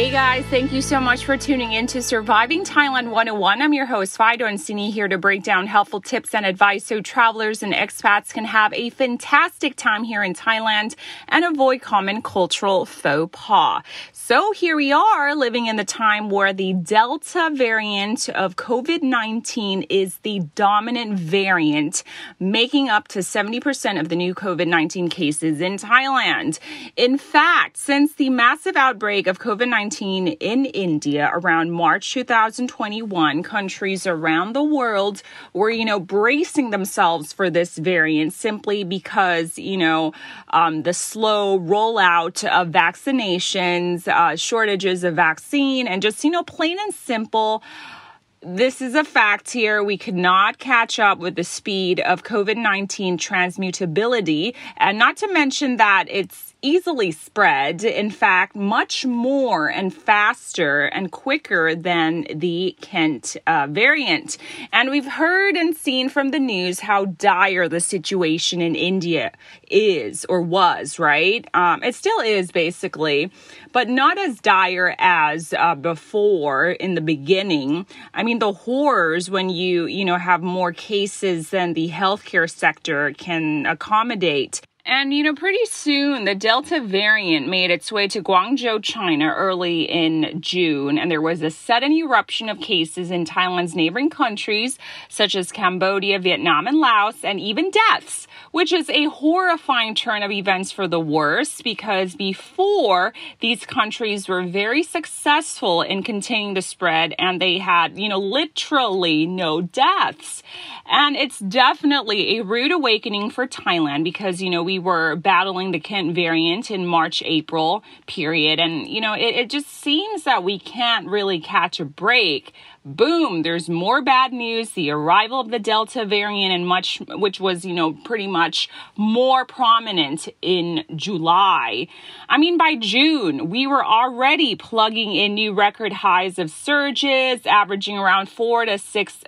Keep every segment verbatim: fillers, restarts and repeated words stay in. Hey guys, thank you so much for tuning in to Surviving Thailand one oh one. I'm your host, Fido Ansini, here to break down helpful tips and advice so travelers and expats can have a fantastic time here in Thailand and avoid common cultural faux pas. So here we are, living in the time where the Delta variant of COVID nineteen is the dominant variant, making up to seventy percent of the new COVID nineteen cases in Thailand. In fact, since the massive outbreak of COVID nineteen in India around March two thousand twenty-one, countries around the world were, you know, bracing themselves for this variant simply because, you know, um, the slow rollout of vaccinations, uh, shortages of vaccine, and just, you know, plain and simple, this is a fact here. We could not catch up with the speed of COVID nineteen transmutability, and not to mention that it's easily spread, in fact, much more and faster and quicker than the Kent uh, variant. And we've heard and seen from the news how dire the situation in India is or was, right? Um, it still is, basically, but not as dire as uh, before in the beginning. I mean, the horrors when you, you know, have more cases than the healthcare sector can accommodate. And, you know, pretty soon the Delta variant made its way to Guangzhou, China early in June. And there was a sudden eruption of cases in Thailand's neighboring countries, such as Cambodia, Vietnam, and Laos, and even deaths, which is a horrifying turn of events for the worse, because before, these countries were very successful in containing the spread, and they had, you know, literally no deaths. And it's definitely a rude awakening for Thailand because, you know, we were battling the Kent variant in March-April period. And, you know, it, it just seems that we can't really catch a break. Boom, there's more bad news, the arrival of the Delta variant, and much, which was, you know, pretty much more prominent in July. I mean, by June, we were already plugging in new record highs of surges, averaging around four to six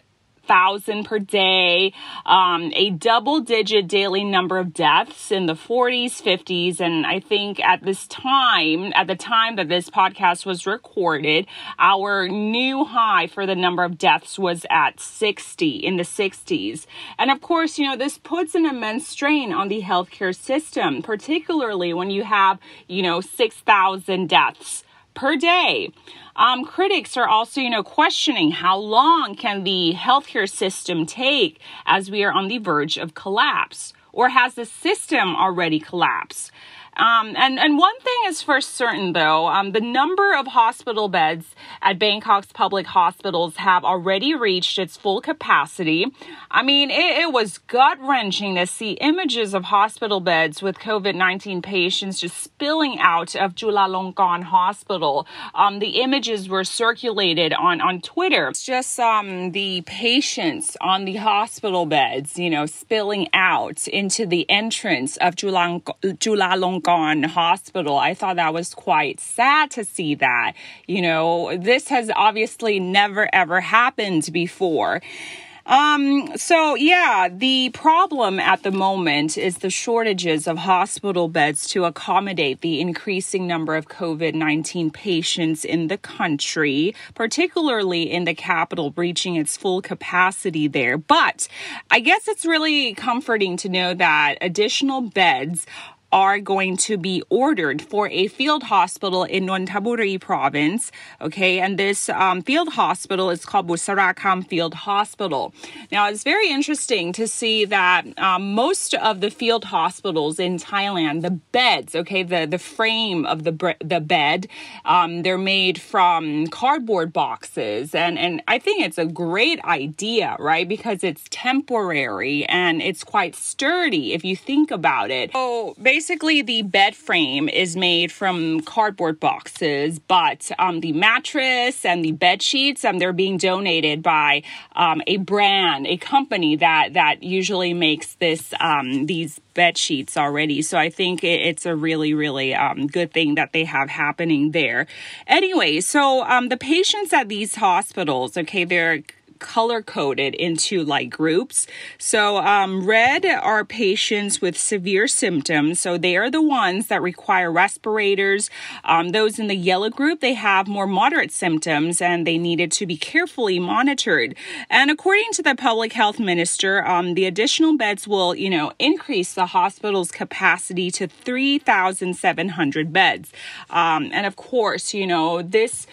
thousand per day, um, a double-digit daily number of deaths in the forties, fifties, and I think at this time, at the time that this podcast was recorded, our new high for the number of deaths was at sixty, in the sixties. And of course, you know, this puts an immense strain on the healthcare system, particularly when you have, you know, six thousand deaths per day. Um, critics are also, you know, questioning how long can the healthcare system take as we are on the verge of collapse, or has the system already collapsed? Um, and, and one thing is for certain, though, um, the number of hospital beds at Bangkok's public hospitals have already reached its full capacity. I mean, it, it was gut-wrenching to see images of hospital beds with COVID nineteen patients just spilling out of Chulalongkorn Hospital. Um, the images were circulated on, on Twitter. It's just um, the patients on the hospital beds, you know, spilling out into the entrance of Chulalongkorn Gone hospital. I thought that was quite sad to see that. You know, this has obviously never ever happened before. Um, so yeah, the problem at the moment is the shortages of hospital beds to accommodate the increasing number of COVID nineteen patients in the country, particularly in the capital, reaching its full capacity there. But I guess it's really comforting to know that additional beds are going to be ordered for a field hospital in Nonthaburi province, okay? And this um, field hospital is called Busarakam Field Hospital. Now, it's very interesting to see that um, most of the field hospitals in Thailand, the beds, okay, the, the frame of the, bre- the bed, um, they're made from cardboard boxes. And, and I think it's a great idea, right? Because it's temporary and it's quite sturdy if you think about it. So basically, basically the bed frame is made from cardboard boxes, but um, the mattress and the bed sheets, um, they're being donated by um, a brand, a company that that usually makes this um, these bed sheets already. So I think it, it's a really, really um, good thing that they have happening there. Anyway, so um, the patients at these hospitals, okay, they're color-coded into like groups. So um, red are patients with severe symptoms. So they are the ones that require respirators. Um, those in the yellow group, they have more moderate symptoms and they needed to be carefully monitored. And according to the public health minister, um, the additional beds will, you know, increase the hospital's capacity to three thousand seven hundred beds. Um, and of course, you know, this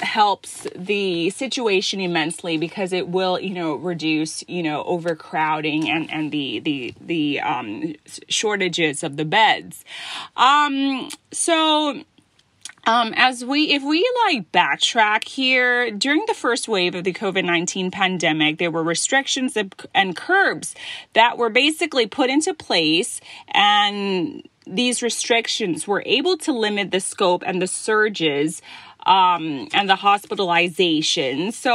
helps the situation immensely because it will, you know, reduce, you know, overcrowding and, and the, the, the, um, shortages of the beds. Um, so, Um, as we, if we like backtrack here, during the first wave of the COVID nineteen pandemic, there were restrictions and curbs that were basically put into place, and these restrictions were able to limit the scope and the surges, um, and the hospitalization. So,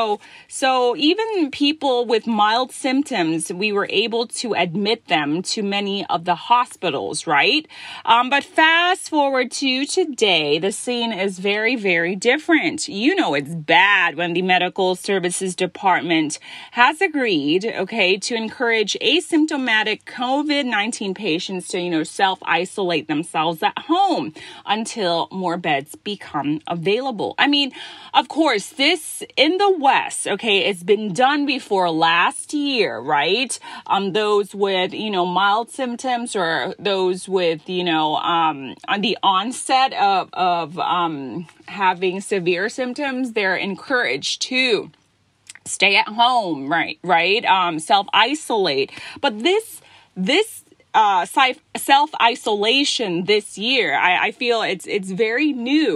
so even people with mild symptoms, we were able to admit them to many of the hospitals, right? Um, but fast forward to today, the scene is very, very different. You know, it's bad when the medical services department has agreed, okay, to encourage asymptomatic COVID nineteen patients to, you know, self-isolate themselves at home until more beds become available. I mean, of course, this in the West, okay, it's been done before last year, right? Um, those with, you know, mild symptoms or those with, you know, um, on the onset of, of um, having severe symptoms, they're encouraged to stay at home, right? Right? Um, self-isolate. But this, this, Uh, self-isolation this year, I, I feel it's it's very new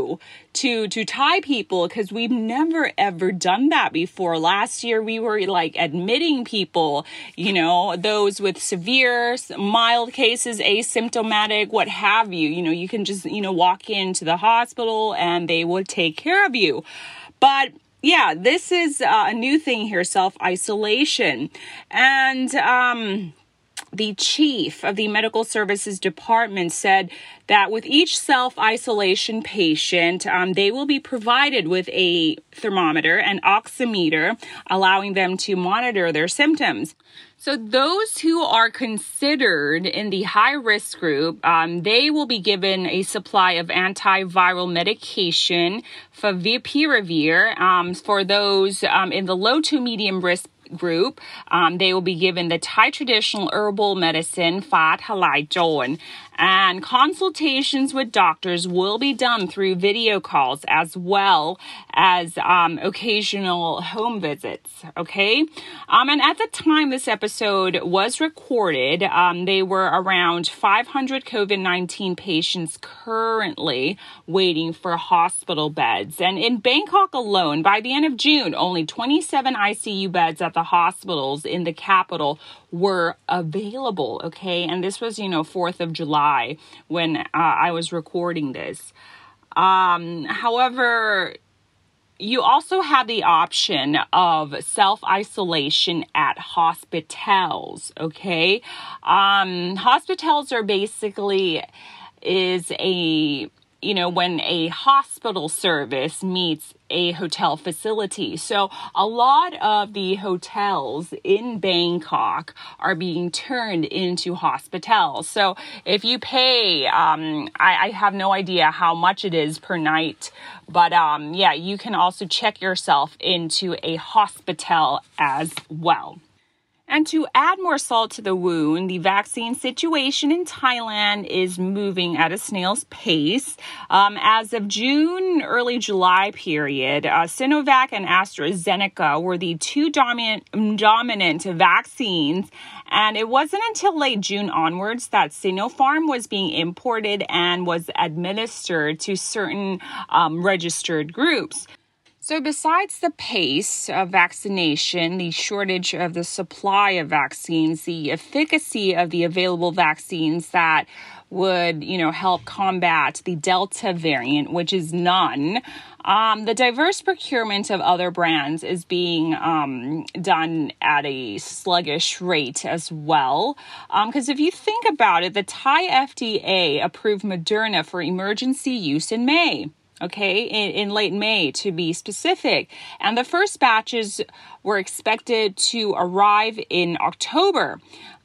to to Thai people because we've never ever done that before. Last year we were like admitting people, you know, those with severe, mild cases, asymptomatic, what have you. You know, you can just, you know, walk into the hospital and they would take care of you, but yeah, this is uh, a new thing here, self-isolation, and um. The chief of the medical services department said that with each self-isolation patient, um, they will be provided with a thermometer and oximeter, allowing them to monitor their symptoms. So those who are considered in the high-risk group, um, they will be given a supply of antiviral medication for Vipiravir. Um, for those um, in the low to medium risk group, um, they will be given the Thai traditional herbal medicine, Phat Halai Chon. And consultations with doctors will be done through video calls as well as um, occasional home visits, okay? Um, and at the time this episode was recorded, um, they were around five hundred COVID nineteen patients currently waiting for hospital beds. And in Bangkok alone, by the end of June, only twenty-seven I C U beds at the hospitals in the capital were available, okay? And this was, you know, fourth of July. When uh, I was recording this. Um, however, you also have the option of self-isolation at hospitals, okay? Um, hospitals are basically is a, you know, when a hospital service meets a hotel facility. So a lot of the hotels in Bangkok are being turned into hospitals. So if you pay, um, I, I have no idea how much it is per night, but um, yeah, you can also check yourself into a hospital as well. And to add more salt to the wound, the vaccine situation in Thailand is moving at a snail's pace. Um, as of June, early July period, uh, Sinovac and AstraZeneca were the two dominant, dominant vaccines. And it wasn't until late June onwards that Sinopharm was being imported and was administered to certain um, registered groups. So besides the pace of vaccination, the shortage of the supply of vaccines, the efficacy of the available vaccines that would, you know, help combat the Delta variant, which is none. Um, the diverse procurement of other brands is being um, done at a sluggish rate as well. Because um, if you think about it, the Thai F D A approved Moderna for emergency use in May. Okay, in, in late May, to be specific. And the first batches were expected to arrive in October.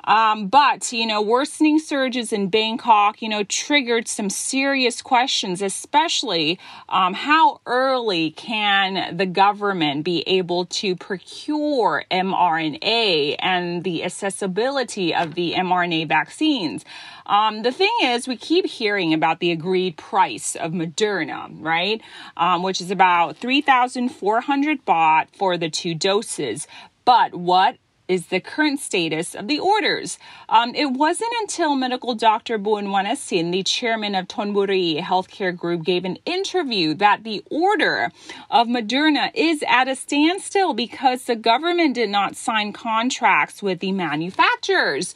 Um, but, you know, worsening surges in Bangkok, you know, triggered some serious questions, especially um, how early can the government be able to procure mRNA and the accessibility of the mRNA vaccines? Um, the thing is, we keep hearing about the agreed price of Moderna, right? Um, which is about three thousand four hundred baht for the two doses. But what is the current status of the orders? Um, it wasn't until medical doctor Buenwanasin, the chairman of Tonburi Healthcare Group, gave an interview that the order of Moderna is at a standstill because the government did not sign contracts with the manufacturers.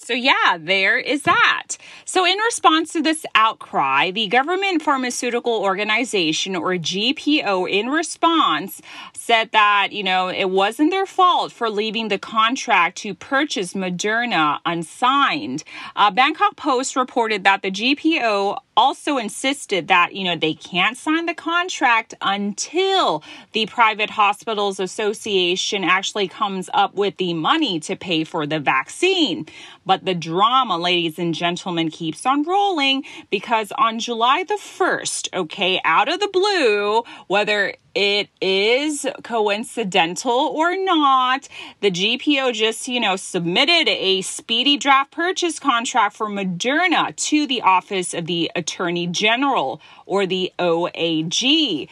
So yeah, there is that. So in response to this outcry, the Government Pharmaceutical Organization, or G P O, in response said that, you know, it wasn't their fault for leaving the contract to purchase Moderna unsigned. Uh, Bangkok Post reported that the G P O also insisted that, you know, they can't sign the contract until the Private Hospitals Association actually comes up with the money to pay for the vaccine. But the drama, ladies and gentlemen, keeps on rolling because on July the first, okay, out of the blue, whether it is coincidental or not, the G P O just, you know, submitted a speedy draft purchase contract for Moderna to the Office of the Attorney General, or the O A G.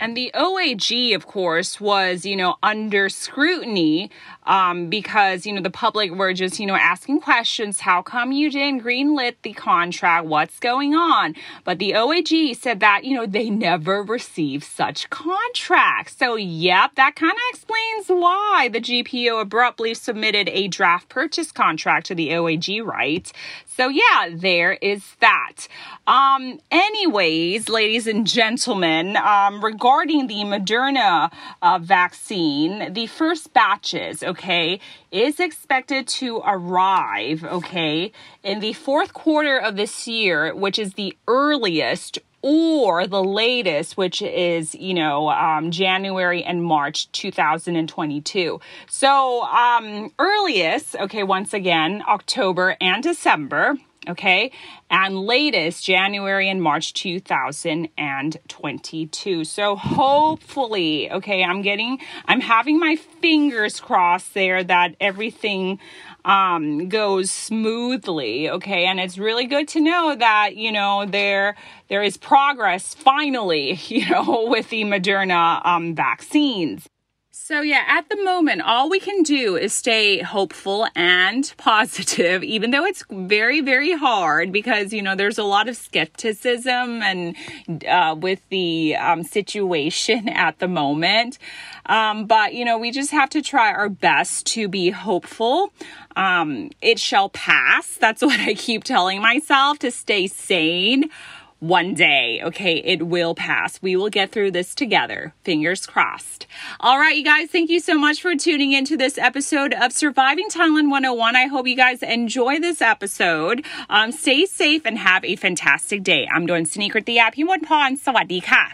And the O A G, of course, was, you know, under scrutiny um, because, you know, the public were just, you know, asking questions. How come you didn't greenlit the contract? What's going on? But the O A G said that, you know, they never received such contracts. So, yep, that kind of explains why the G P O abruptly submitted a draft purchase contract to the O A G, right? So, yeah, there is that. Um, anyways, ladies and gentlemen, um, regarding Regarding the Moderna uh, vaccine, the first batches, okay, is expected to arrive, okay, in the fourth quarter of this year, which is the earliest, or the latest, which is, you know, um, January and March two thousand twenty-two. So, um, earliest, okay, once again, October and December. Okay, and latest January and March two thousand twenty-two. So hopefully, okay, I'm getting, I'm having my fingers crossed there that everything um, goes smoothly. Okay, and it's really good to know that, you know, there there is progress finally, you know, with the Moderna um, vaccines. So yeah, at the moment, all we can do is stay hopeful and positive, even though it's very, very hard because, you know, there's a lot of skepticism and uh, with the um, situation at the moment. Um, but, you know, we just have to try our best to be hopeful. Um, it shall pass. That's what I keep telling myself, to stay sane. One day, okay, it will pass. We will get through this together. Fingers crossed. All right, you guys, thank you so much for tuning into this episode of Surviving Thailand one oh one. I hope you guys enjoy this episode. Um, stay safe and have a fantastic day. I'm Don Sinikrit Diap Himwonpon. Sawadee ka.